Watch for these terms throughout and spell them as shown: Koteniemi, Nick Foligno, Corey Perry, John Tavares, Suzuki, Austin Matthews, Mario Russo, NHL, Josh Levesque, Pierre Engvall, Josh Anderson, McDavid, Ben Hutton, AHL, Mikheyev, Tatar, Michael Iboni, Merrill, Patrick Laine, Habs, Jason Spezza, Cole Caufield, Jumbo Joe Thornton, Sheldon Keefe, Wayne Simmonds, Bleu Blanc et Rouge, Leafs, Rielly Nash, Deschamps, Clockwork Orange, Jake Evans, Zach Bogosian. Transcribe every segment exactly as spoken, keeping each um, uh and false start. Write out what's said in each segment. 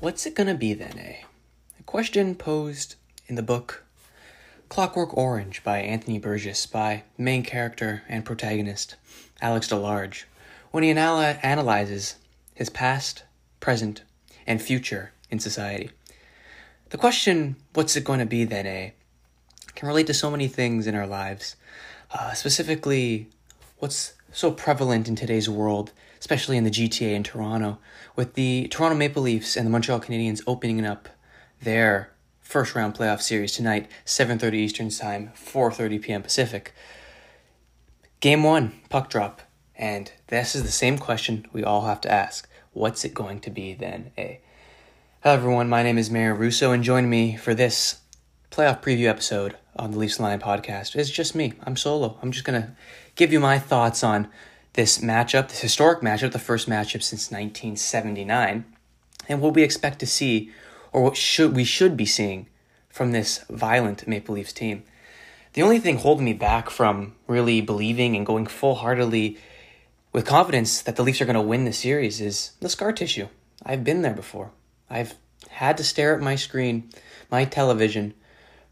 What's it gonna be then, eh? A question posed in the book Clockwork Orange by Anthony Burgess by main character and protagonist Alex DeLarge when he anal- analyzes his past, present, and future in society. The question, what's it going to be then, eh, can relate to so many things in our lives, uh, specifically what's so prevalent in today's world, especially in the G T A in Toronto, with the Toronto Maple Leafs and the Montreal Canadiens opening up their first-round playoff series tonight, seven thirty Eastern Time, four thirty p.m. Pacific. Game one, puck drop. And this is the same question we all have to ask. What's it going to be then, eh? Hello, everyone. My name is Mario Russo, and join me for this playoff preview episode on the Leafs Line podcast. It's just me. I'm solo. I'm just going to give you my thoughts on this matchup, this historic matchup, the first matchup since nineteen seventy-nine, and what we expect to see, or what should we should be seeing from this violent Maple Leafs team. The only thing holding me back from really believing and going full-heartedly with confidence that the Leafs are going to win the series is the scar tissue. I've been there before. I've had to stare at my screen, my television,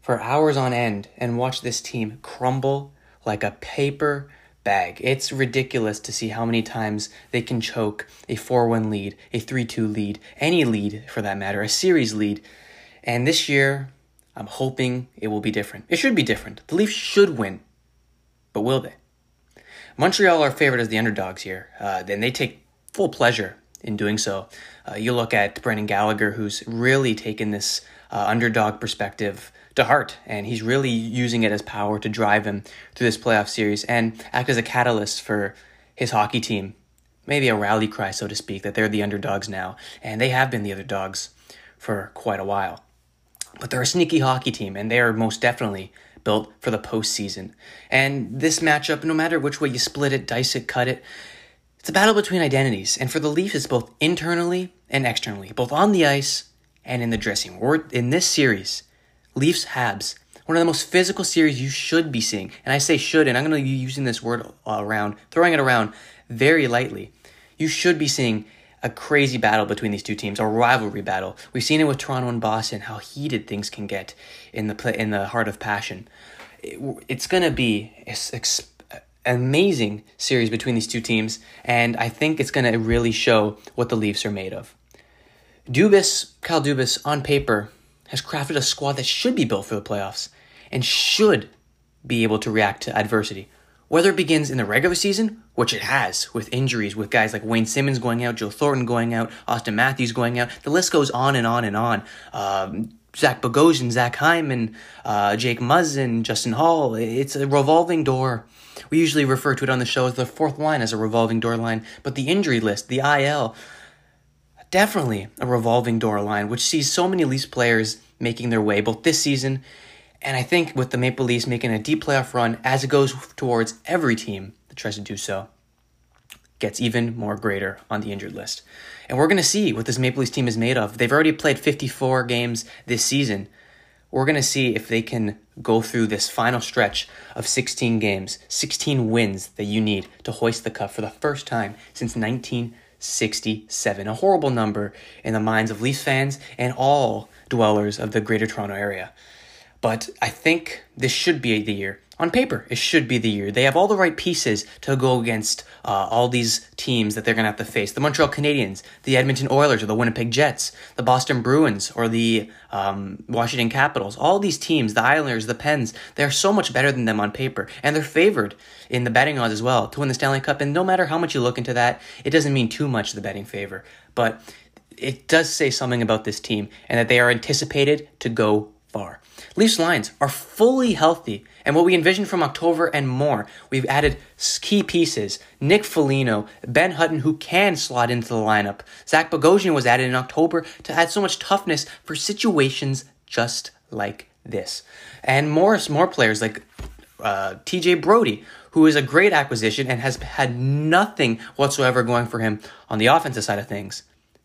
for hours on end and watch this team crumble like a paper bag. It's ridiculous to see how many times they can choke a four one lead, a three two lead, any lead for that matter, a series lead. And this year, I'm hoping it will be different. It should be different. The Leafs should win, but will they? Montreal are favored as the underdogs here, uh, and they take full pleasure in doing so. Uh, you look at Brendan Gallagher, who's really taken this uh, underdog perspective to heart, and he's really using it as power to drive him through this playoff series and act as a catalyst for his hockey team. Maybe a rally cry, so to speak, that they're the underdogs now, and they have been the underdogs for quite a while. But they're a sneaky hockey team, and they are most definitely built for the postseason. And this matchup, no matter which way you split it, dice it, cut it, it's a battle between identities, and for the Leafs, it's both internally and externally, both on the ice and in the dressing room. In this series, Leafs Habs, one of the most physical series you should be seeing. And I say should, and I'm going to be using this word around, throwing it around very lightly. You should be seeing a crazy battle between these two teams, a rivalry battle. We've seen it with Toronto and Boston, how heated things can get in the play, in the heart of passion. It, it's going to be an amazing series between these two teams, and I think it's going to really show what the Leafs are made of. Dubas, Kyle Dubas, on paper, has crafted a squad that should be built for the playoffs and should be able to react to adversity. Whether it begins in the regular season, which it has, with injuries, with guys like Wayne Simmonds going out, Joe Thornton going out, Austin Matthews going out, the list goes on and on and on. Um, Zach Bogosian, Zach Hyman, uh, Jake Muzzin, Justin Hall. It's a revolving door. We usually refer to it on the show as the fourth line, as a revolving door line, but the injury list, the I L, definitely a revolving door line, which sees so many Leafs players making their way both this season, and I think with the Maple Leafs making a deep playoff run, as it goes towards every team that tries to do so, gets even more greater on the injured list. And we're going to see what this Maple Leafs team is made of. They've already played fifty-four games this season. We're going to see if they can go through this final stretch of sixteen games, sixteen wins that you need to hoist the cup for the first time since nineteen sixty-seven. A horrible number in the minds of Leafs fans and all dwellers of the Greater Toronto Area. But I think this should be the year. On paper, it should be the year. They have all the right pieces to go against uh, all these teams that they're going to have to face. The Montreal Canadiens, the Edmonton Oilers or the Winnipeg Jets, the Boston Bruins or the um, Washington Capitals. All these teams, the Islanders, the Pens, they're so much better than them on paper. And they're favored in the betting odds as well to win the Stanley Cup. And no matter how much you look into that, it doesn't mean too much, the betting favor. But it does say something about this team and that they are anticipated to go far. Leafs lines are fully healthy, and what we envisioned from October and more, we've added key pieces. Nick Foligno, Ben Hutton, who can slot into the lineup. Zach Bogosian was added in October to add so much toughness for situations just like this. And more, more players like uh, T J Brody, who is a great acquisition and has had nothing whatsoever going for him on the offensive side of things.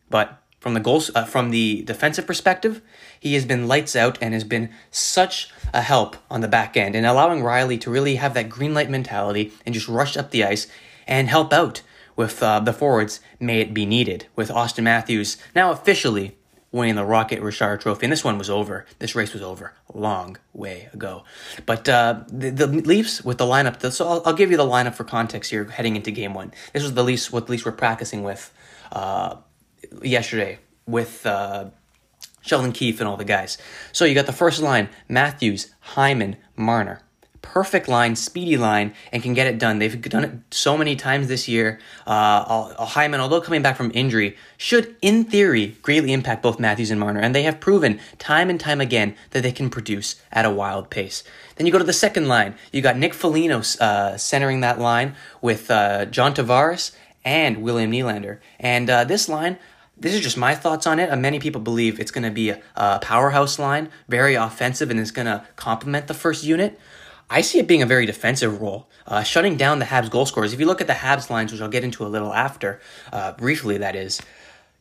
But From the goals, uh, from the defensive perspective, he has been lights out and has been such a help on the back end and allowing Rielly to really have that green light mentality and just rush up the ice and help out with uh, the forwards, may it be needed, with Austin Matthews now officially winning the Rocket Richard Trophy. And this one was over. This race was over a long way ago. But uh, the, the Leafs with the lineup, the, so I'll, I'll give you the lineup for context here heading into game one. This was the Leafs, what the Leafs were practicing with uh, yesterday with uh, Sheldon Keefe and all the guys. So you got the first line, Matthews, Hyman, Marner. Perfect line, speedy line, and can get it done. They've done it so many times this year. Uh, Hyman, although coming back from injury, should, in theory, greatly impact both Matthews and Marner, and they have proven time and time again that they can produce at a wild pace. Then you go to the second line. You got Nick Foligno uh, centering that line with uh, John Tavares and William Nylander. And uh, this line... This is just my thoughts on it. Many people believe it's going to be a, a powerhouse line, very offensive, and it's going to complement the first unit. I see it being a very defensive role, uh, shutting down the Habs goal scorers. If you look at the Habs lines, which I'll get into a little after, uh, briefly that is,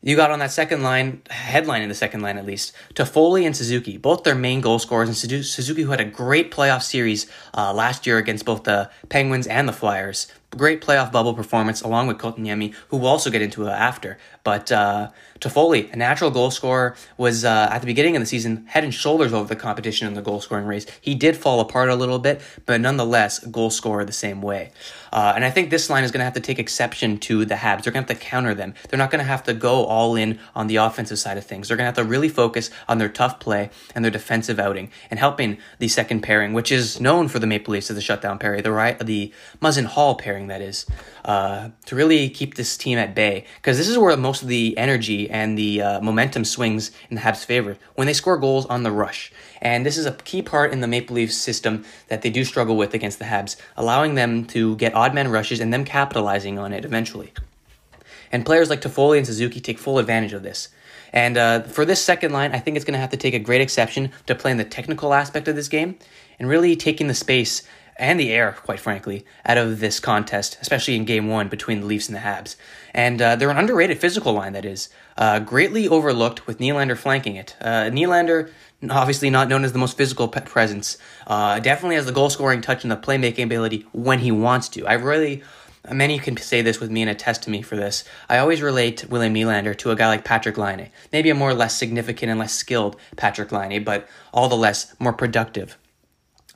you got on that second line, headline in the second line at least, Toffoli and Suzuki, both their main goal scorers, and Suzuki, who had a great playoff series uh, last year against both the Penguins and the Flyers. Great playoff bubble performance, along with Koteniemi, who we'll also get into after. But uh, Toffoli, a natural goal scorer, was uh, at the beginning of the season head and shoulders over the competition in the goal scoring race. He did fall apart a little bit, but nonetheless, a goal scorer the same way. Uh, and I think this line is going to have to take exception to the Habs. They're going to have to counter them. They're not going to have to go all in on the offensive side of things. They're going to have to really focus on their tough play and their defensive outing and helping the second pairing, which is known for the Maple Leafs as the shutdown pairing, the, right, the Muzzin-Hall pairing, that is, uh, to really keep this team at bay. Because this is where most of the energy and the uh, momentum swings in the Habs' favor, when they score goals on the rush. And this is a key part in the Maple Leafs system that they do struggle with against the Habs, allowing them to get odd man rushes and them capitalizing on it eventually. And players like Toffoli and Suzuki take full advantage of this. And uh, for this second line, I think it's going to have to take a great exception to playing the technical aspect of this game and really taking the space and the air, quite frankly, out of this contest, especially in game one between the Leafs and the Habs. And uh, they're an underrated physical line, that is, uh, greatly overlooked with Nylander flanking it. Uh, Nylander, obviously not known as the most physical pe- presence, uh, definitely has the goal-scoring touch and the playmaking ability when he wants to. I really... Many can say this with me and attest to me for this. I always relate William Nylander to a guy like Patrick Laine. Maybe a more less significant and less skilled Patrick Laine, but all the less more productive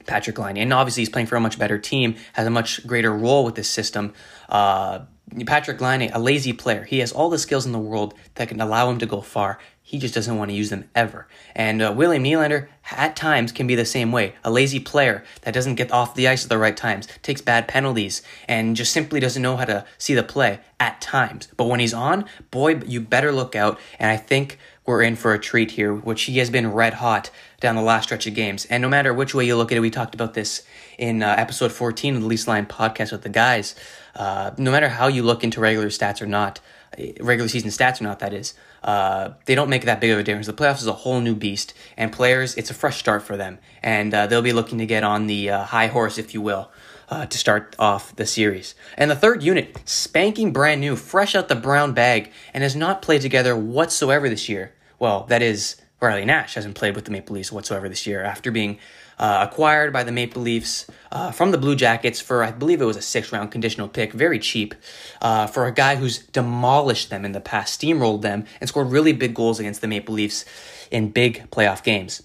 Patrick Laine. And obviously he's playing for a much better team, has a much greater role with this system. Uh, Patrick Laine, a lazy player. He has all the skills in the world that can allow him to go far. He just doesn't want to use them ever. And uh, William Nylander at times can be the same way. A lazy player that doesn't get off the ice at the right times, takes bad penalties, and just simply doesn't know how to see the play at times. But when he's on, boy, you better look out. And I think we're in for a treat here, which he has been red hot down the last stretch of games. And no matter which way you look at it, we talked about this in uh, episode fourteen of the Leafs Line podcast with the guys. Uh, no matter how you look into regular stats or not, regular season stats or not, that is, uh, they don't make that big of a difference. The playoffs is a whole new beast, and players, it's a fresh start for them, and uh, they'll be looking to get on the uh, high horse, if you will, uh, to start off the series. And the third unit, spanking brand new, fresh out the brown bag, and has not played together whatsoever this year. Well, that is, Rielly Nash hasn't played with the Maple Leafs whatsoever this year after being uh, acquired by the Maple Leafs uh, from the Blue Jackets for, I believe it was a sixth round conditional pick, very cheap, uh, for a guy who's demolished them in the past, steamrolled them, and scored really big goals against the Maple Leafs in big playoff games.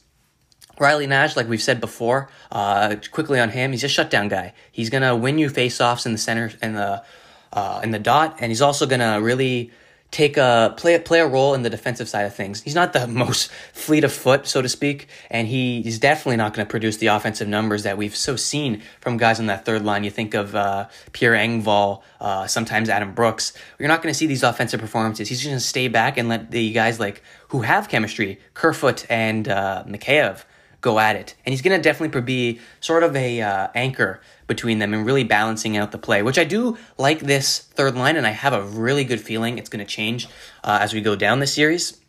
Rielly Nash, like we've said before, uh, quickly on him, he's a shutdown guy. He's going to win you faceoffs in the center, in the, uh, in the dot, and he's also going to really... Take a play play a role in the defensive side of things. He's not the most fleet of foot, so to speak, and he is definitely not going to produce the offensive numbers that we've so seen from guys on that third line. You think of uh, Pierre Engvall, uh, sometimes Adam Brooks. You're not going to see these offensive performances. He's just going to stay back and let the guys like who have chemistry, Kerfoot and uh, Mikheyev, go at it. And he's going to definitely be sort of a uh, anchor between them and really balancing out the play, which I do like this third line, and I have a really good feeling it's going to change uh, as we go down this series.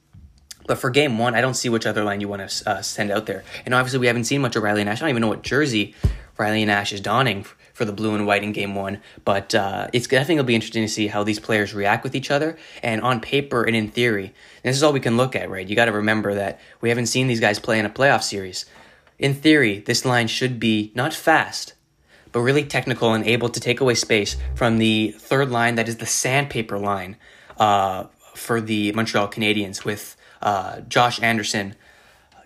But for game one, I don't see which other line you want to uh, send out there. And obviously we haven't seen much of Rielly Nash. I don't even know what jersey Rielly Nash is donning for the blue and white in game one, but uh, it's definitely going to be interesting to see how these players react with each other. And on paper and in theory, and this is all we can look at, right? You got to remember that we haven't seen these guys play in a playoff series. In theory, this line should be not fast, but really technical and able to take away space from the third line that is the sandpaper line uh, for the Montreal Canadiens with uh, Josh Anderson,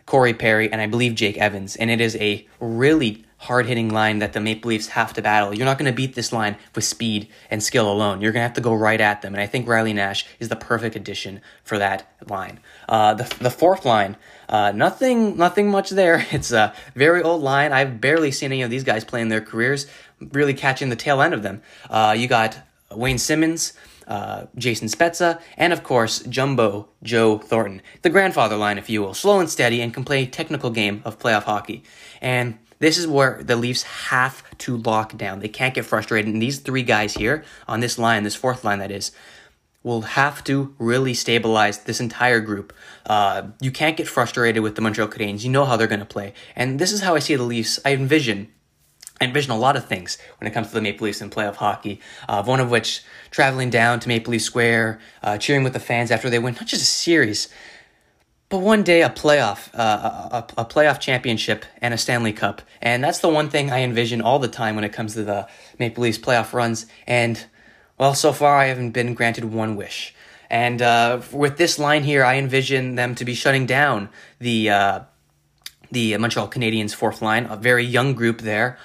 Corey Perry, and I believe Jake Evans. And it is a really hard-hitting line that the Maple Leafs have to battle. You're not going to beat this line with speed and skill alone. You're going to have to go right at them. And I think Rielly Nash is the perfect addition for that line. Uh, the the fourth line, uh, nothing nothing much there. It's a very old line. I've barely seen any of these guys play in their careers, really catching the tail end of them. Uh, you got Wayne Simmonds, Uh, Jason Spezza, and of course, Jumbo Joe Thornton. The grandfather line, if you will. Slow and steady and can play a technical game of playoff hockey. And this is where the Leafs have to lock down. They can't get frustrated. And these three guys here on this line, this fourth line that is, will have to really stabilize this entire group. Uh, you can't get frustrated with the Montreal Canadiens. You know how they're going to play. And this is how I see the Leafs. I envision... I envision a lot of things when it comes to the Maple Leafs and playoff hockey, uh, one of which traveling down to Maple Leaf Square, uh, cheering with the fans after they win, not just a series, but one day a playoff, uh, a, a playoff championship and a Stanley Cup. And that's the one thing I envision all the time when it comes to the Maple Leafs playoff runs. And, well, so far I haven't been granted one wish. And uh, with this line here, I envision them to be shutting down the, uh, the Montreal Canadiens fourth line, a very young group there.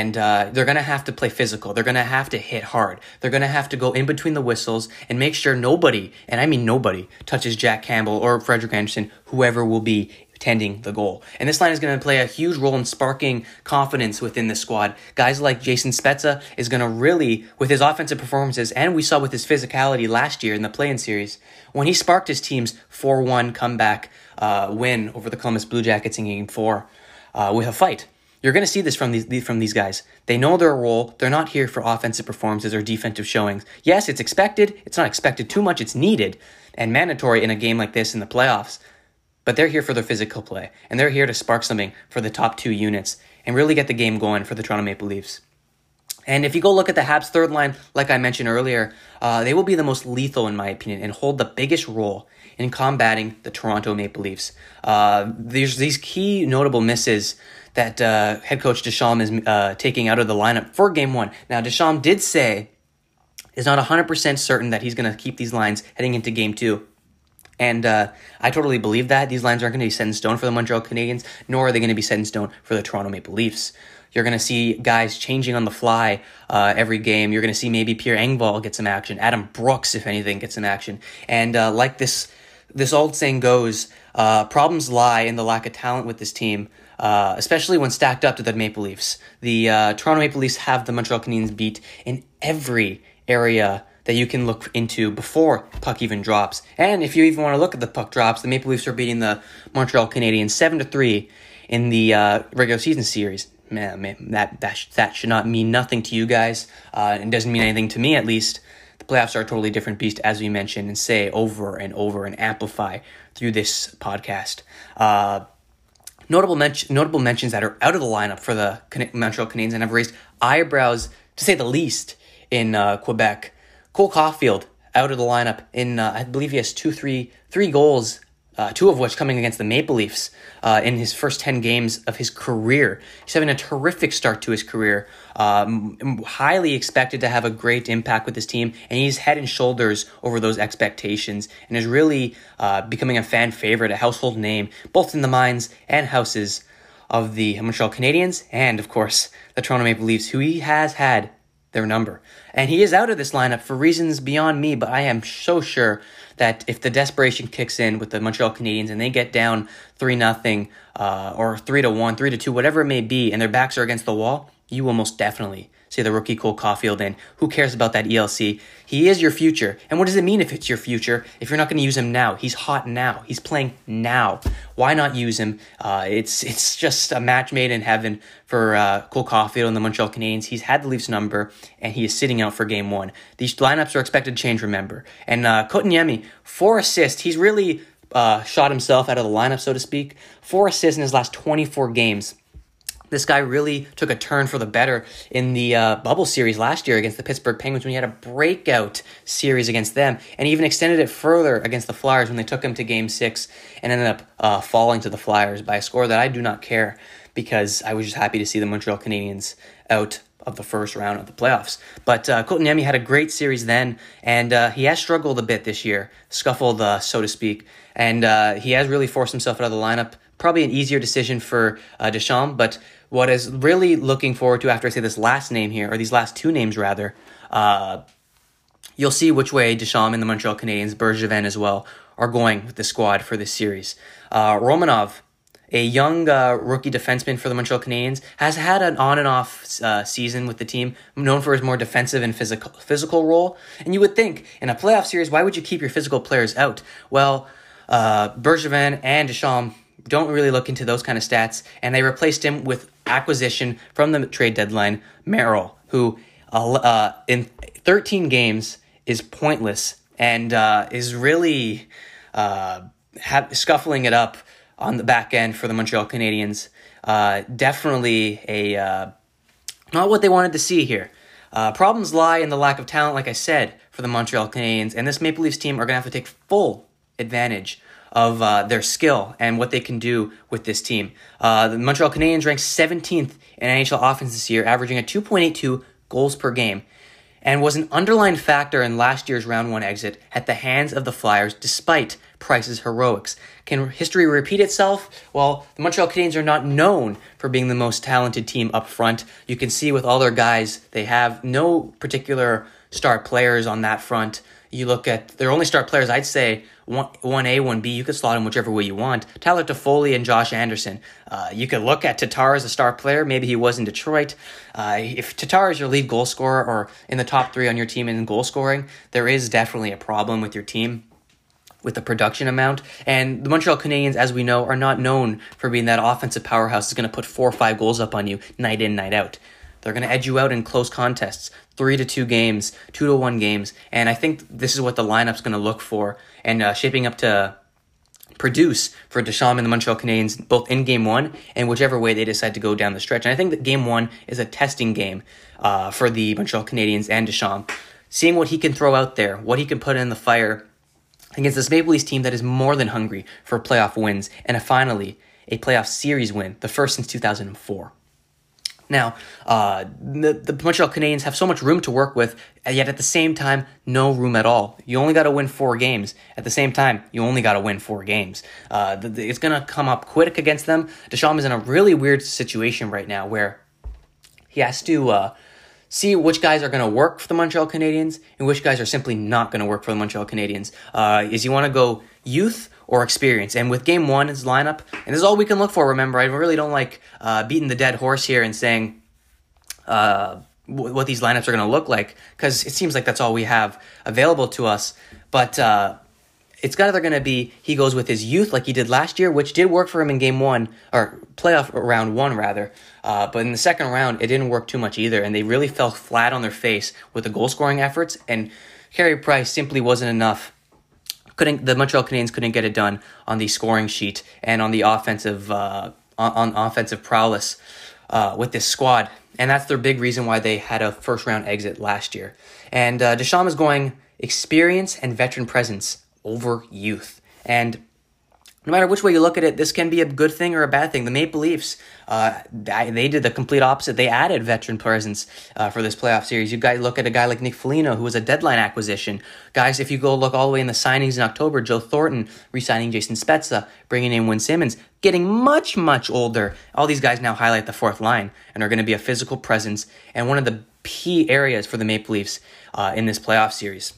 And uh, they're going to have to play physical. They're going to have to hit hard. They're going to have to go in between the whistles and make sure nobody, and I mean nobody, touches Jack Campbell or Frederick Anderson, whoever will be tending the goal. And this line is going to play a huge role in sparking confidence within the squad. Guys like Jason Spezza is going to really, with his offensive performances, and we saw with his physicality last year in the play-in series, when he sparked his team's four one comeback uh, win over the Columbus Blue Jackets in Game four uh, with a fight. You're going to see this from these from these guys. They know their role. They're not here for offensive performances or defensive showings. Yes, it's expected. It's not expected too much. It's needed and mandatory in a game like this in the playoffs. But they're here for their physical play, and they're here to spark something for the top two units and really get the game going for the Toronto Maple Leafs. And if you go look at the Habs' third line, like I mentioned earlier, uh, they will be the most lethal, in my opinion, and hold the biggest role in combating the Toronto Maple Leafs. Uh, there's these key notable misses that uh, head coach Deschamps is uh, taking out of the lineup for game one. Now, Deschamps did say is not one hundred percent certain that he's going to keep these lines heading into game two. And uh, I totally believe that. These lines aren't going to be set in stone for the Montreal Canadiens, nor are they going to be set in stone for the Toronto Maple Leafs. You're going to see guys changing on the fly uh, every game. You're going to see maybe Pierre Engvall get some action. Adam Brooks, if anything, gets some action. And uh, like this this old saying goes, uh, problems lie in the lack of talent with this team, uh, especially when stacked up to the Maple Leafs. The uh, Toronto Maple Leafs have the Montreal Canadiens beat in every area that you can look into before puck even drops. And if you even want to look at the puck drops, the Maple Leafs are beating the Montreal Canadiens seven to three in the uh, regular season series. Man, man, that that sh- that should not mean nothing to you guys, uh, and doesn't mean anything to me at least. The playoffs are a totally different beast, as we mentioned and say over and over and amplify through this podcast. Uh, notable men- notable mentions that are out of the lineup for the Can- Montreal Canadiens and have raised eyebrows, to say the least, in uh, Quebec. Cole Caufield out of the lineup in, uh, I believe he has two, three, three goals, uh, two of which coming against the Maple Leafs uh, in his first ten games of his career. He's having a terrific start to his career, um, highly expected to have a great impact with this team, and he's head and shoulders over those expectations and is really uh, becoming a fan favorite, a household name, both in the minds and houses of the Montreal Canadiens and, of course, the Toronto Maple Leafs, who he has had their number. And he is out of this lineup for reasons beyond me, but I am so sure that if the desperation kicks in with the Montreal Canadiens and they get down three nothing uh, or three to one, three to two, whatever it may be, and their backs are against the wall, you will most definitely see the rookie Cole Caufield in. Who cares about that E L C? He is your future. And what does it mean if it's your future if you're not going to use him now? He's hot now. He's playing now. Why not use him? Uh, it's it's just a match made in heaven for uh, Cole Caufield and the Montreal Canadiens. He's had the Leafs number, and he is sitting out for game one. These lineups are expected to change, remember. And uh, Koteniemi, four assists. He's really uh, shot himself out of the lineup, so to speak. Four assists in his last twenty-four games. This guy really took a turn for the better in the uh, bubble series last year against the Pittsburgh Penguins when he had a breakout series against them, and he even extended it further against the Flyers when they took him to Game six and ended up uh, falling to the Flyers by a score that I do not care because I was just happy to see the Montreal Canadiens out of the first round of the playoffs. But uh, Koteniemi had a great series then, and uh, he has struggled a bit this year, scuffled, uh, so to speak, and uh, he has really forced himself out of the lineup. Probably an easier decision for uh, Deschamps, but what is really looking forward to after I say this last name here, or these last two names rather, uh, you'll see which way Deschamps and the Montreal Canadiens, Bergevin as well, are going with the squad for this series. Uh, Romanov, a young uh, rookie defenseman for the Montreal Canadiens, has had an on-and-off uh, season with the team, known for his more defensive and physical physical role. And you would think, in a playoff series, why would you keep your physical players out? Well, uh, Bergevin and Deschamps don't really look into those kind of stats, and they replaced him with acquisition from the trade deadline, Merrill, who uh, in thirteen games is pointless and uh, is really uh, ha- scuffling it up on the back end for the Montreal Canadiens. Uh, definitely a uh, not what they wanted to see here. Uh, problems lie in the lack of talent, like I said, for the Montreal Canadiens, and this Maple Leafs team are going to have to take full advantage of uh, their skill and what they can do with this team. Uh, the Montreal Canadiens ranked seventeenth in N H L offense this year, averaging a two point eight two goals per game, and was an underlying factor in last year's round one exit at the hands of the Flyers, despite Price's heroics. Can history repeat itself? Well, the Montreal Canadiens are not known for being the most talented team up front. You can see with all their guys, they have no particular star players on that front. You look at their only star players, I'd say one A, one B. You could slot them whichever way you want. Tyler Toffoli and Josh Anderson. Uh, you could look at Tatar as a star player. Maybe he was in Detroit. Uh, if Tatar is your lead goal scorer or in the top three on your team in goal scoring, there is definitely a problem with your team, with the production amount. And the Montreal Canadiens, as we know, are not known for being that offensive powerhouse that's going to put four or five goals up on you night in, night out. They're going to edge you out in close contests, three to two games, two to one games. And I think this is what the lineup's going to look for and uh, shaping up to produce for Deschamps and the Montreal Canadiens, both in game one and whichever way they decide to go down the stretch. And I think that game one is a testing game uh, for the Montreal Canadiens and Deschamps, seeing what he can throw out there, what he can put in the fire against this Maple Leafs team that is more than hungry for playoff wins and uh, finally a playoff series win, the first since two thousand four. Now, uh, the, the Montreal Canadiens have so much room to work with, yet at the same time, no room at all. You only got to win four games. At the same time, you only got to win four games. Uh, the, the, it's going to come up quick against them. Deschamps is in a really weird situation right now where he has to uh, see which guys are going to work for the Montreal Canadiens and which guys are simply not going to work for the Montreal Canadiens. Uh, is you want to go youth or experience. And with game one, his lineup, and this is all we can look for, remember, I really don't like uh, beating the dead horse here and saying uh, w- what these lineups are going to look like, because it seems like that's all we have available to us. But uh, it's either going to be he goes with his youth like he did last year, which did work for him in game one, or playoff round one, rather. Uh, but in the second round, it didn't work too much either, and they really fell flat on their face with the goal-scoring efforts, and Carey Price simply wasn't enough. Couldn't the Montreal Canadiens couldn't get it done on the scoring sheet and on the offensive uh, on, on offensive prowess uh, with this squad, and that's their big reason why they had a first round exit last year. And uh, Deschamps is going experience and veteran presence over youth, and no matter which way you look at it, this can be a good thing or a bad thing. The Maple Leafs, uh, they did the complete opposite. They added veteran presence uh, for this playoff series. You guys look at a guy like Nick Foligno, who was a deadline acquisition. Guys, if you go look all the way in the signings in October, Joe Thornton re-signing Jason Spezza, bringing in Wayne Simmonds, getting much, much older. All these guys now highlight the fourth line and are going to be a physical presence and one of the key areas for the Maple Leafs uh, in this playoff series.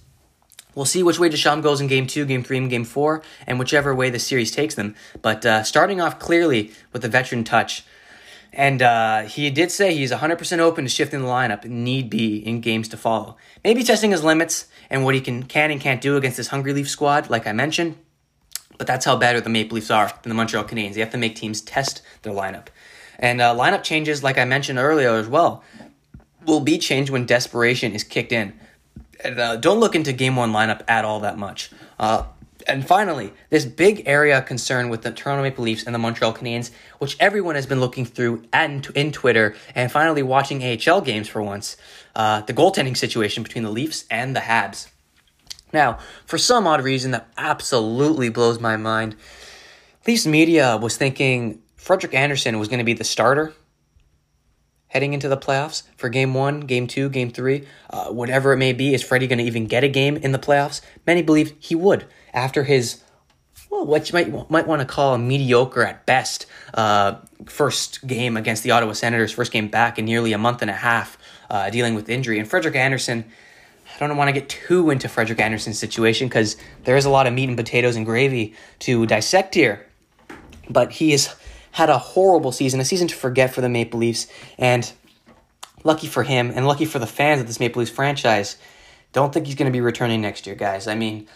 We'll see which way Deschamps goes in Game two, Game three, and Game four, and whichever way the series takes them. But uh, starting off clearly with the veteran touch. And uh, he did say he's one hundred percent open to shifting the lineup, need be, in games to follow. Maybe testing his limits and what he can, can and can't do against this Hungry Leaf squad, like I mentioned. But that's how better the Maple Leafs are than the Montreal Canadiens. They have to make teams test their lineup. And uh, lineup changes, like I mentioned earlier as well, will be changed when desperation is kicked in. And, uh, don't look into game one lineup at all that much. Uh, and finally, this big area of concern with the Toronto Maple Leafs and the Montreal Canadiens, which everyone has been looking through and in Twitter and finally watching A H L games for once, uh, the goaltending situation between the Leafs and the Habs. Now, for some odd reason that absolutely blows my mind, Leafs media was thinking Frederick Anderson was going to be the starter heading into the playoffs for game one, game two, game three, uh, whatever it may be. Is Freddie going to even get a game in the playoffs? Many believed he would after his, well, what you might might want to call a mediocre at best uh, first game against the Ottawa Senators, first game back in nearly a month and a half uh, dealing with injury. And Frederick Anderson, I don't want to get too into Frederick Anderson's situation because there is a lot of meat and potatoes and gravy to dissect here. But he is... had a horrible season, a season to forget for the Maple Leafs, and lucky for him and lucky for the fans of this Maple Leafs franchise, don't think he's going to be returning next year, guys. I mean,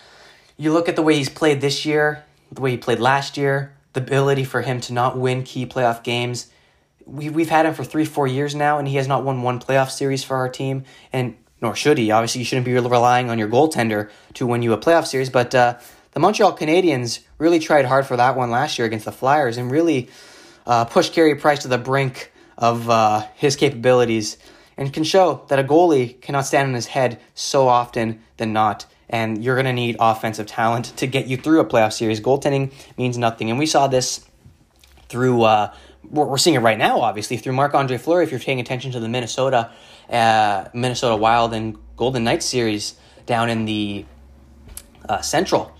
you look at the way he's played this year, the way he played last year, the ability for him to not win key playoff games. We, we've had him for three, four years now, and he has not won one playoff series for our team, and nor should he. Obviously, you shouldn't be relying on your goaltender to win you a playoff series, but uh, the Montreal Canadiens really tried hard for that one last year against the Flyers and really... Uh, push Carey Price to the brink of uh, his capabilities and can show that a goalie cannot stand on his head so often than not. And you're going to need offensive talent to get you through a playoff series. Goaltending means nothing. And we saw this through, uh, we're seeing it right now, obviously, through Marc-Andre Fleury, if you're paying attention to the Minnesota uh, Minnesota Wild and Golden Knights series down in the uh, Central.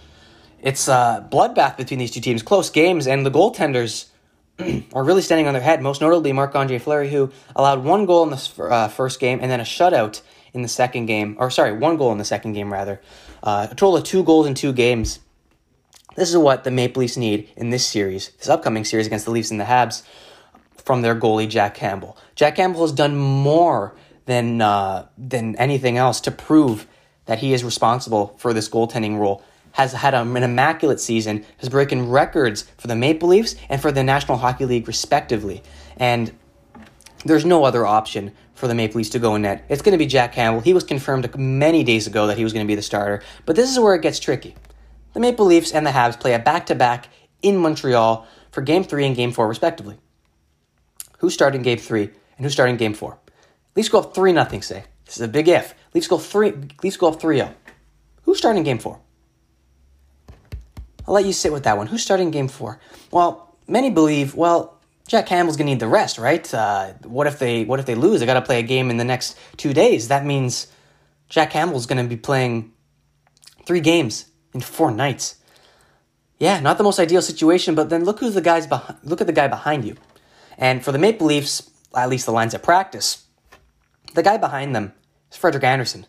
It's a bloodbath between these two teams, close games, and the goaltenders are really standing on their head, most notably Marc-Andre Fleury, who allowed one goal in the uh, first game and then a shutout in the second game, or sorry, one goal in the second game, rather. Uh, a total of two goals in two games. This is what the Maple Leafs need in this series, this upcoming series against the Leafs and the Habs, from their goalie, Jack Campbell. Jack Campbell has done more than uh, than anything else to prove that he is responsible for this goaltending role. Has had an immaculate season, has broken records for the Maple Leafs and for the National Hockey League, respectively. And there's no other option for the Maple Leafs to go in net. It's going to be Jack Campbell. He was confirmed many days ago that he was going to be the starter. But this is where it gets tricky. The Maple Leafs and the Habs play a back-to-back in Montreal for Game three and Game four, respectively. Who's starting Game three and who's starting Game four? Leafs go up three nothing, say. This is a big if. Leafs go three. Leafs go up three oh. Who's starting Game four? I'll let you sit with that one. Who's starting game four? Well, many believe, well, Jack Campbell's going to need the rest, right? Uh, what if they what if they lose? They got to play a game in the next two days. That means Jack Campbell's going to be playing three games in four nights. Yeah, not the most ideal situation, but then look who's the guys behind, look at the guy behind you. And for the Maple Leafs, at least the lines at practice, the guy behind them is Frederick Anderson.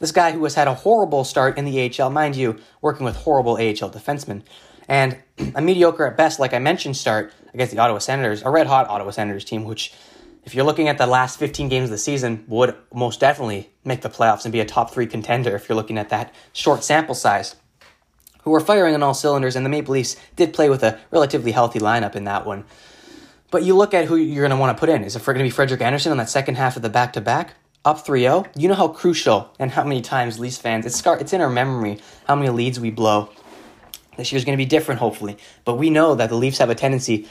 This guy who has had a horrible start in the A H L, mind you, working with horrible A H L defensemen, and a mediocre at best, like I mentioned, start against the Ottawa Senators, a red-hot Ottawa Senators team, which, if you're looking at the last fifteen games of the season, would most definitely make the playoffs and be a top-three contender if you're looking at that short sample size, who were firing on all cylinders, and the Maple Leafs did play with a relatively healthy lineup in that one. But you look at who you're going to want to put in. Is it going to be Frederick Anderson on that second half of the back-to-back? Up three oh, you know how crucial and how many times Leafs fans, it's scar- it's in our memory how many leads we blow. This year's going to be different, hopefully. But we know that the Leafs have a tendency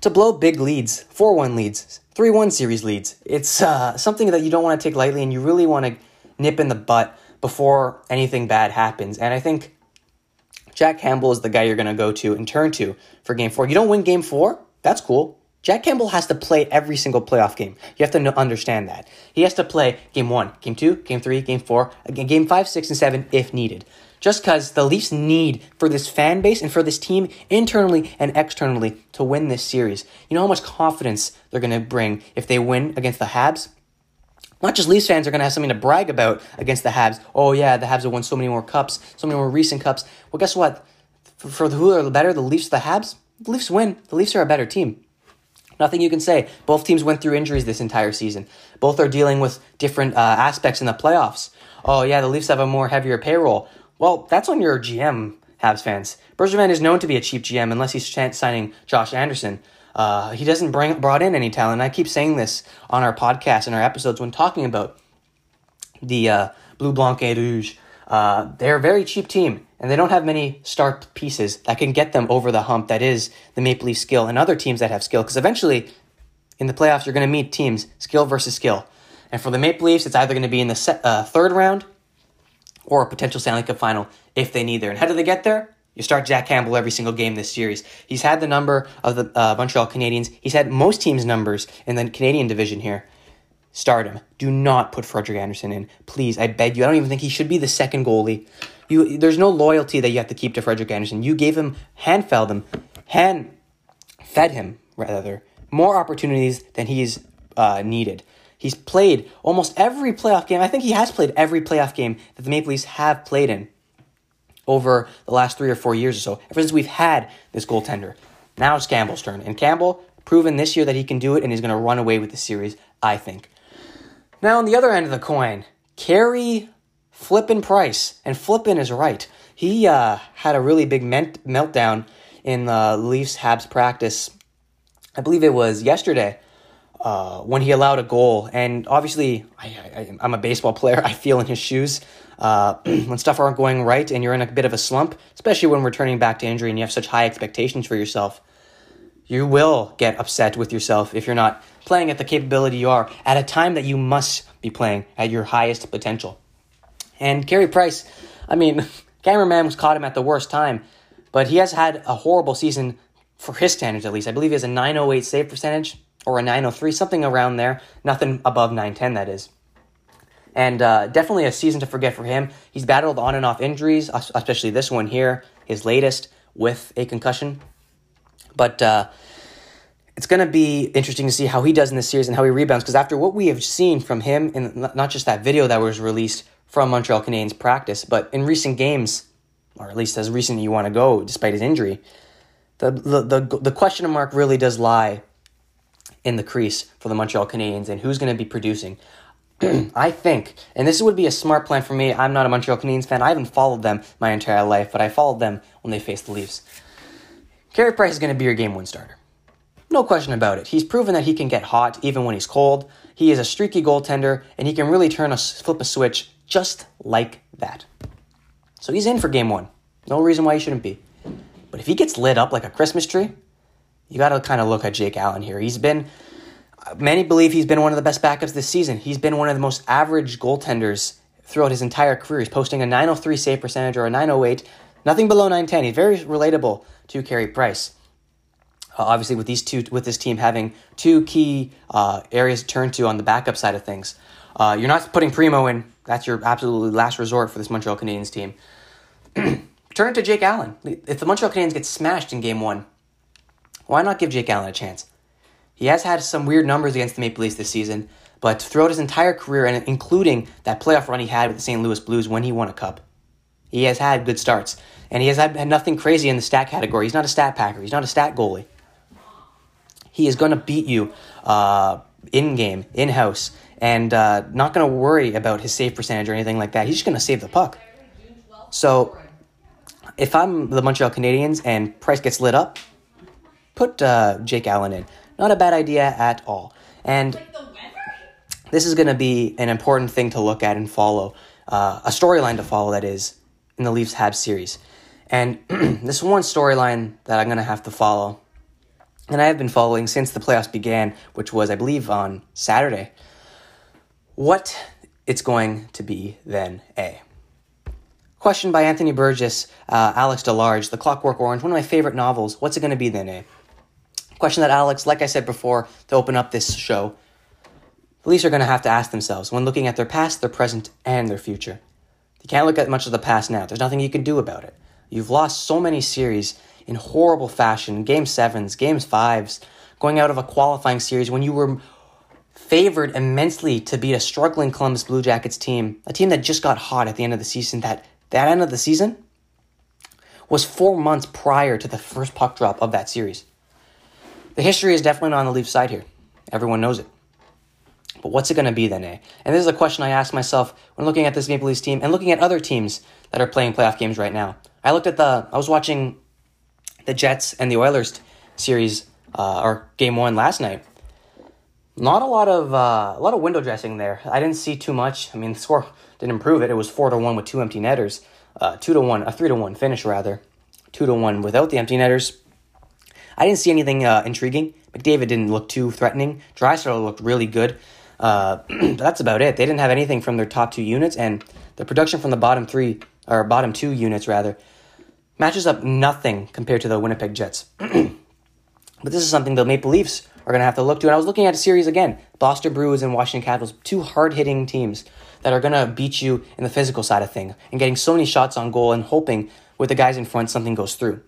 to blow big leads, four one leads, three one series leads. It's uh, something that you don't want to take lightly, and you really want to nip in the butt before anything bad happens. And I think Jack Campbell is the guy you're going to go to and turn to for Game four. You don't win Game four? That's cool. Jack Campbell has to play every single playoff game. You have to know, understand that. He has to play Game one, Game two, Game three, Game four, again, Game five, six, and seven if needed. Just because the Leafs need for this fan base and for this team internally and externally to win this series. You know how much confidence they're going to bring if they win against the Habs? Not just Leafs fans are going to have something to brag about against the Habs. Oh yeah, the Habs have won so many more cups, so many more recent cups. Well, guess what? For, for who are the better, the Leafs or the Habs? The Leafs win. The Leafs are a better team. Nothing you can say. Both teams went through injuries this entire season. Both are dealing with different uh, aspects in the playoffs. Oh, yeah, the Leafs have a more heavier payroll. Well, that's on your G M, Habs fans. Bergevin is known to be a cheap G M unless he's signing Josh Anderson. Uh, he doesn't bring brought in any talent. I keep saying this on our podcast and our episodes when talking about the uh, Bleu Blanc et Rouge. Uh, they're a very cheap team, and they don't have many star pieces that can get them over the hump that is the Maple Leaf skill and other teams that have skill. Because eventually, in the playoffs, you're going to meet teams, skill versus skill. And for the Maple Leafs, it's either going to be in the se- uh, third round or a potential Stanley Cup final if they need there. And how do they get there? You start Jack Campbell every single game this series. He's had the number of the uh, Montreal Canadiens. He's had most teams' numbers in the Canadian division here. Start him. Do not put Frederick Anderson in. Please, I beg you. I don't even think he should be the second goalie. You, there's no loyalty that you have to keep to Frederick Anderson. You gave him, hand-fed him, hand-fed him, rather, more opportunities than he's uh, needed. He's played almost every playoff game. I think he has played every playoff game that the Maple Leafs have played in over the last three or four years or so, ever since we've had this goaltender. Now it's Campbell's turn. And Campbell, proven this year that he can do it, and he's going to run away with the series, I think. Now, on the other end of the coin, Carey Flippin' Price. And Flippin' is right. He uh, had a really big melt- meltdown in the uh, Leafs-Habs practice. I believe it was yesterday uh, when he allowed a goal. And obviously, I, I, I'm a baseball player. I feel in his shoes. Uh, when stuff aren't going right and you're in a bit of a slump, especially when we're turning back to injury and you have such high expectations for yourself, you will get upset with yourself if you're not playing at the capability you are at a time that you must be playing at your highest potential. And Carey Price, I mean, cameraman was caught him at the worst time, but he has had a horrible season for his standards at least. I believe he has a nine oh eight save percentage or a nine oh three, something around there. Nothing above nine ten, that is. And uh, definitely a season to forget for him. He's battled on and off injuries, especially this one here, his latest with a concussion. But uh, it's going to be interesting to see how he does in this series and how he rebounds. Because after what we have seen from him, in not just that video that was released from Montreal Canadiens practice, but in recent games, or at least as recent as you want to go, despite his injury, the the the, the question mark really does lie in the crease for the Montreal Canadiens and who's going to be producing. I think, and this would be a smart plan for me. I'm not a Montreal Canadiens fan. I haven't followed them my entire life, but I followed them when they faced the Leafs. Carey Price is going to be your game one starter. No question about it. He's proven that he can get hot even when he's cold. He is a streaky goaltender, and he can really turn a flip a switch just like that. So he's in for game one. No reason why he shouldn't be. But if he gets lit up like a Christmas tree, you got to kind of look at Jake Allen here. He's been... Many believe he's been one of the best backups this season. He's been one of the most average goaltenders throughout his entire career. He's posting a nine oh three save percentage or a nine oh eight, nothing below nine ten. He's very relatable to Carey Price. Uh, obviously, with these two, with this team having two key uh, areas to turn to on the backup side of things, uh, you're not putting Primo in. That's your absolutely last resort for this Montreal Canadiens team. Turn to Jake Allen. If the Montreal Canadiens get smashed in Game One, why not give Jake Allen a chance? He has had some weird numbers against the Maple Leafs this season, but throughout his entire career, and including that playoff run he had with the Saint Louis Blues when he won a cup, he has had good starts, and he has had nothing crazy in the stat category. He's not a stat packer. He's not a stat goalie. He is going to beat you uh, in-game, in-house, and uh, not going to worry about his save percentage or anything like that. He's just going to save the puck. So if I'm the Montreal Canadiens and Price gets lit up, put uh, Jake Allen in. Not a bad idea at all. And this is going to be an important thing to look at and follow, uh, a storyline to follow, that is, in the Leafs-Habs series. And this one storyline that I'm going to have to follow, and I have been following since the playoffs began, which was, I believe, on Saturday, what it's going to be then, A. Question by Anthony Burgess, uh, Alex DeLarge, The Clockwork Orange, one of my favorite novels. What's it going to be then, A? Question that Alex, like I said before, to open up this show, the Leafs are going to have to ask themselves when looking at their past, their present, and their future. You can't look at much of the past now. There's nothing you can do about it. You've lost so many series in horrible fashion, game sevens, game fives, going out of a qualifying series when you were favored immensely to beat a struggling Columbus Blue Jackets team, a team that just got hot at the end of the season. That, that end of the season was four months prior to the first puck drop of that series. The history is definitely not on the Leafs' side here. Everyone knows it. But what's it going to be then, eh? And this is a question I asked myself when looking at this Maple Leafs team and looking at other teams that are playing playoff games right now. I looked at the... I was watching the Jets and the Oilers series, uh, or Game one last night. Not a lot of uh, a lot of window dressing there. I didn't see too much. I mean, the score didn't improve it. It was four to one with two empty netters. Uh, two to one, a three to one finish, rather. two to one without the empty netters. I didn't see anything uh, intriguing. McDavid didn't look too threatening. Draisaitl looked really good. Uh, that's about it. They didn't have anything from their top two units, and the production from the bottom three, or bottom two units, rather, matches up nothing compared to the Winnipeg Jets. But this is something the Maple Leafs are going to have to look to. And I was looking at a series again. Boston Bruins and Washington Capitals, two hard-hitting teams that are going to beat you in the physical side of things and getting so many shots on goal and hoping with the guys in front something goes through.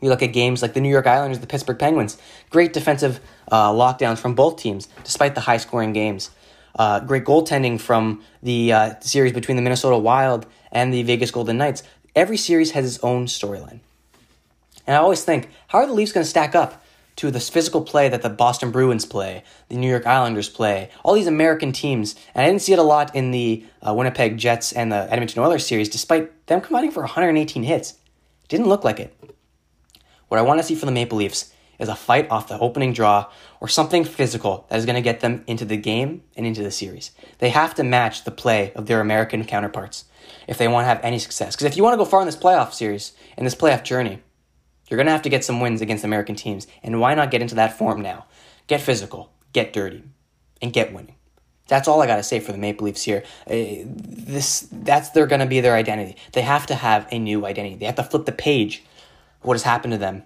You look at games like the New York Islanders, the Pittsburgh Penguins. Great defensive uh, lockdowns from both teams, despite the high-scoring games. Uh, great goaltending from the uh, series between the Minnesota Wild and the Vegas Golden Knights. Every series has its own storyline. And I always think, how are the Leafs going to stack up to this physical play that the Boston Bruins play, the New York Islanders play, all these American teams? And I didn't see it a lot in the uh, Winnipeg Jets and the Edmonton Oilers series, despite them combining for one hundred eighteen hits. Didn't look like it. What I want to see from the Maple Leafs is a fight off the opening draw or something physical that is going to get them into the game and into the series. They have to match the play of their American counterparts if they want to have any success. Because if you want to go far in this playoff series, in this playoff journey, you're going to have to get some wins against American teams, and why not get into that form now? Get physical, get dirty, and get winning. That's all I got to say for the Maple Leafs here. Uh, this that's they're going to be their identity. They have to have a new identity. They have to flip the page of what has happened to them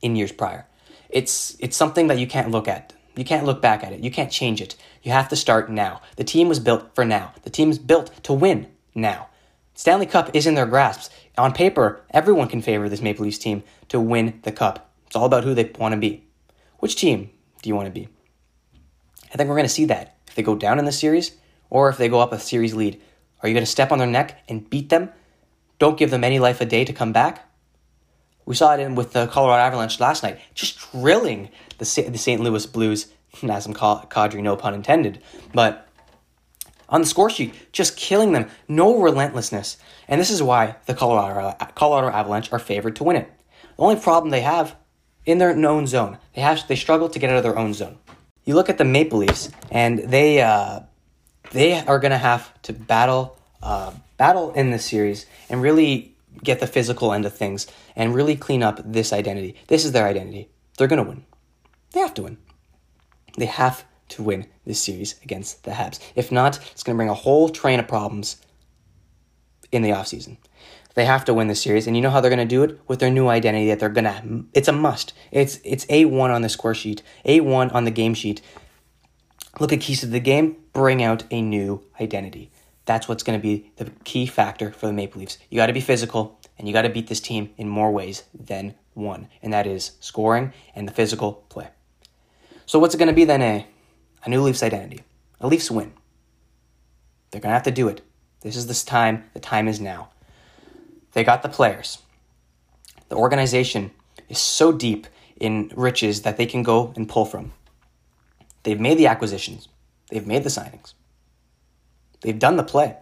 in years prior. It's it's something that you can't look at. You can't look back at it. You can't change it. You have to start now. The team was built for now. The team's built to win now. Stanley Cup is in their grasps. On paper, everyone can favor this Maple Leafs team to win the Cup. It's all about who they want to be. Which team do you want to be? I think we're going to see that. If they go down in this series, or if they go up a series lead, are you going to step on their neck and beat them? Don't give them any life a day to come back? We saw it in with the Colorado Avalanche last night, just drilling the Saint Louis Blues. Nazem Kadri, no pun intended. But on the score sheet, just killing them. No relentlessness. And this is why the Colorado, Colorado Avalanche are favored to win it. The only problem they have in their own zone. They have they struggle to get out of their own zone. You look at the Maple Leafs, and they uh, they are going to have to battle uh, battle in this series and really get the physical end of things and really clean up this identity. This is their identity. They're going to win. They have to win. They have to win this series against the Habs. If not, it's going to bring a whole train of problems in the offseason. They have to win this series, and you know how they're going to do it? With their new identity that they're going to... It's a must. It's it's A one on the score sheet, A one on the game sheet. Look at keys to the game, bring out a new identity. That's what's going to be the key factor for the Maple Leafs. You got to be physical, and you got to beat this team in more ways than one, and that is scoring and the physical play. So what's it going to be then, eh? A new Leafs identity. A Leafs win. They're going to have to do it. This is this time. The time is now. They got the players. The organization is so deep in riches that they can go and pull from. They've made the acquisitions. They've made the signings. They've done the play.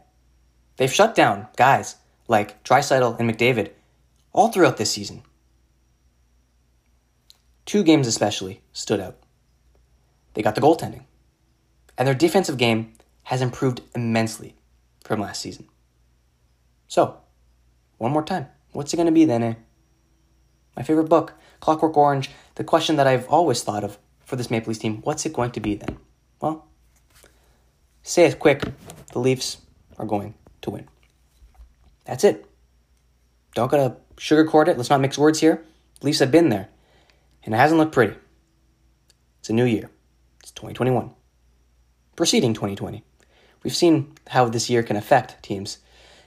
They've shut down guys like Draisaitl and McDavid all throughout this season. Two games especially stood out. They got the goaltending. And their defensive game has improved immensely from last season. So, one more time. What's it going to be then, eh? My favorite book, Clockwork Orange, the question that I've always thought of for this Maple Leafs team, what's it going to be then? Well, say it quick. The Leafs are going to win. That's it. Don't gotta sugarcoat it. Let's not mix words here. The Leafs have been there, and it hasn't looked pretty. It's a new year. It's twenty twenty-one. Preceding twenty twenty. We've seen how this year can affect teams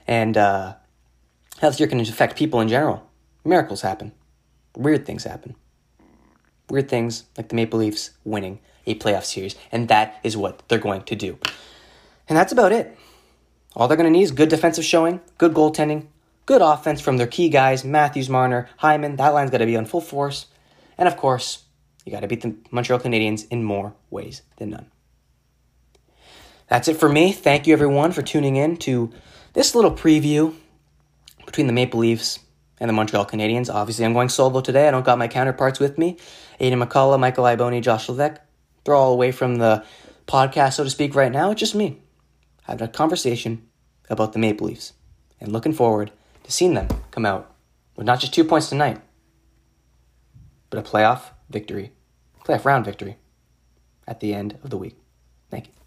and uh, how this year can affect people in general. Miracles happen. Weird things happen. Weird things like the Maple Leafs winning a playoff series. And that is what they're going to do. And that's about it. All they're going to need is good defensive showing, good goaltending, good offense from their key guys, Matthews, Marner, Hyman. That line's got to be on full force. And of course, you got to beat the Montreal Canadiens in more ways than none. That's it for me. Thank you, everyone, for tuning in to this little preview between the Maple Leafs and the Montreal Canadiens. Obviously, I'm going solo today. I don't got my counterparts with me. Aidan McCullough, Michael Iboni, Josh Levesque. They're all away from the podcast, so to speak, right now. It's just me having a conversation about the Maple Leafs and looking forward to seeing them come out with not just two points tonight, but a playoff victory, playoff round victory at the end of the week. Thank you.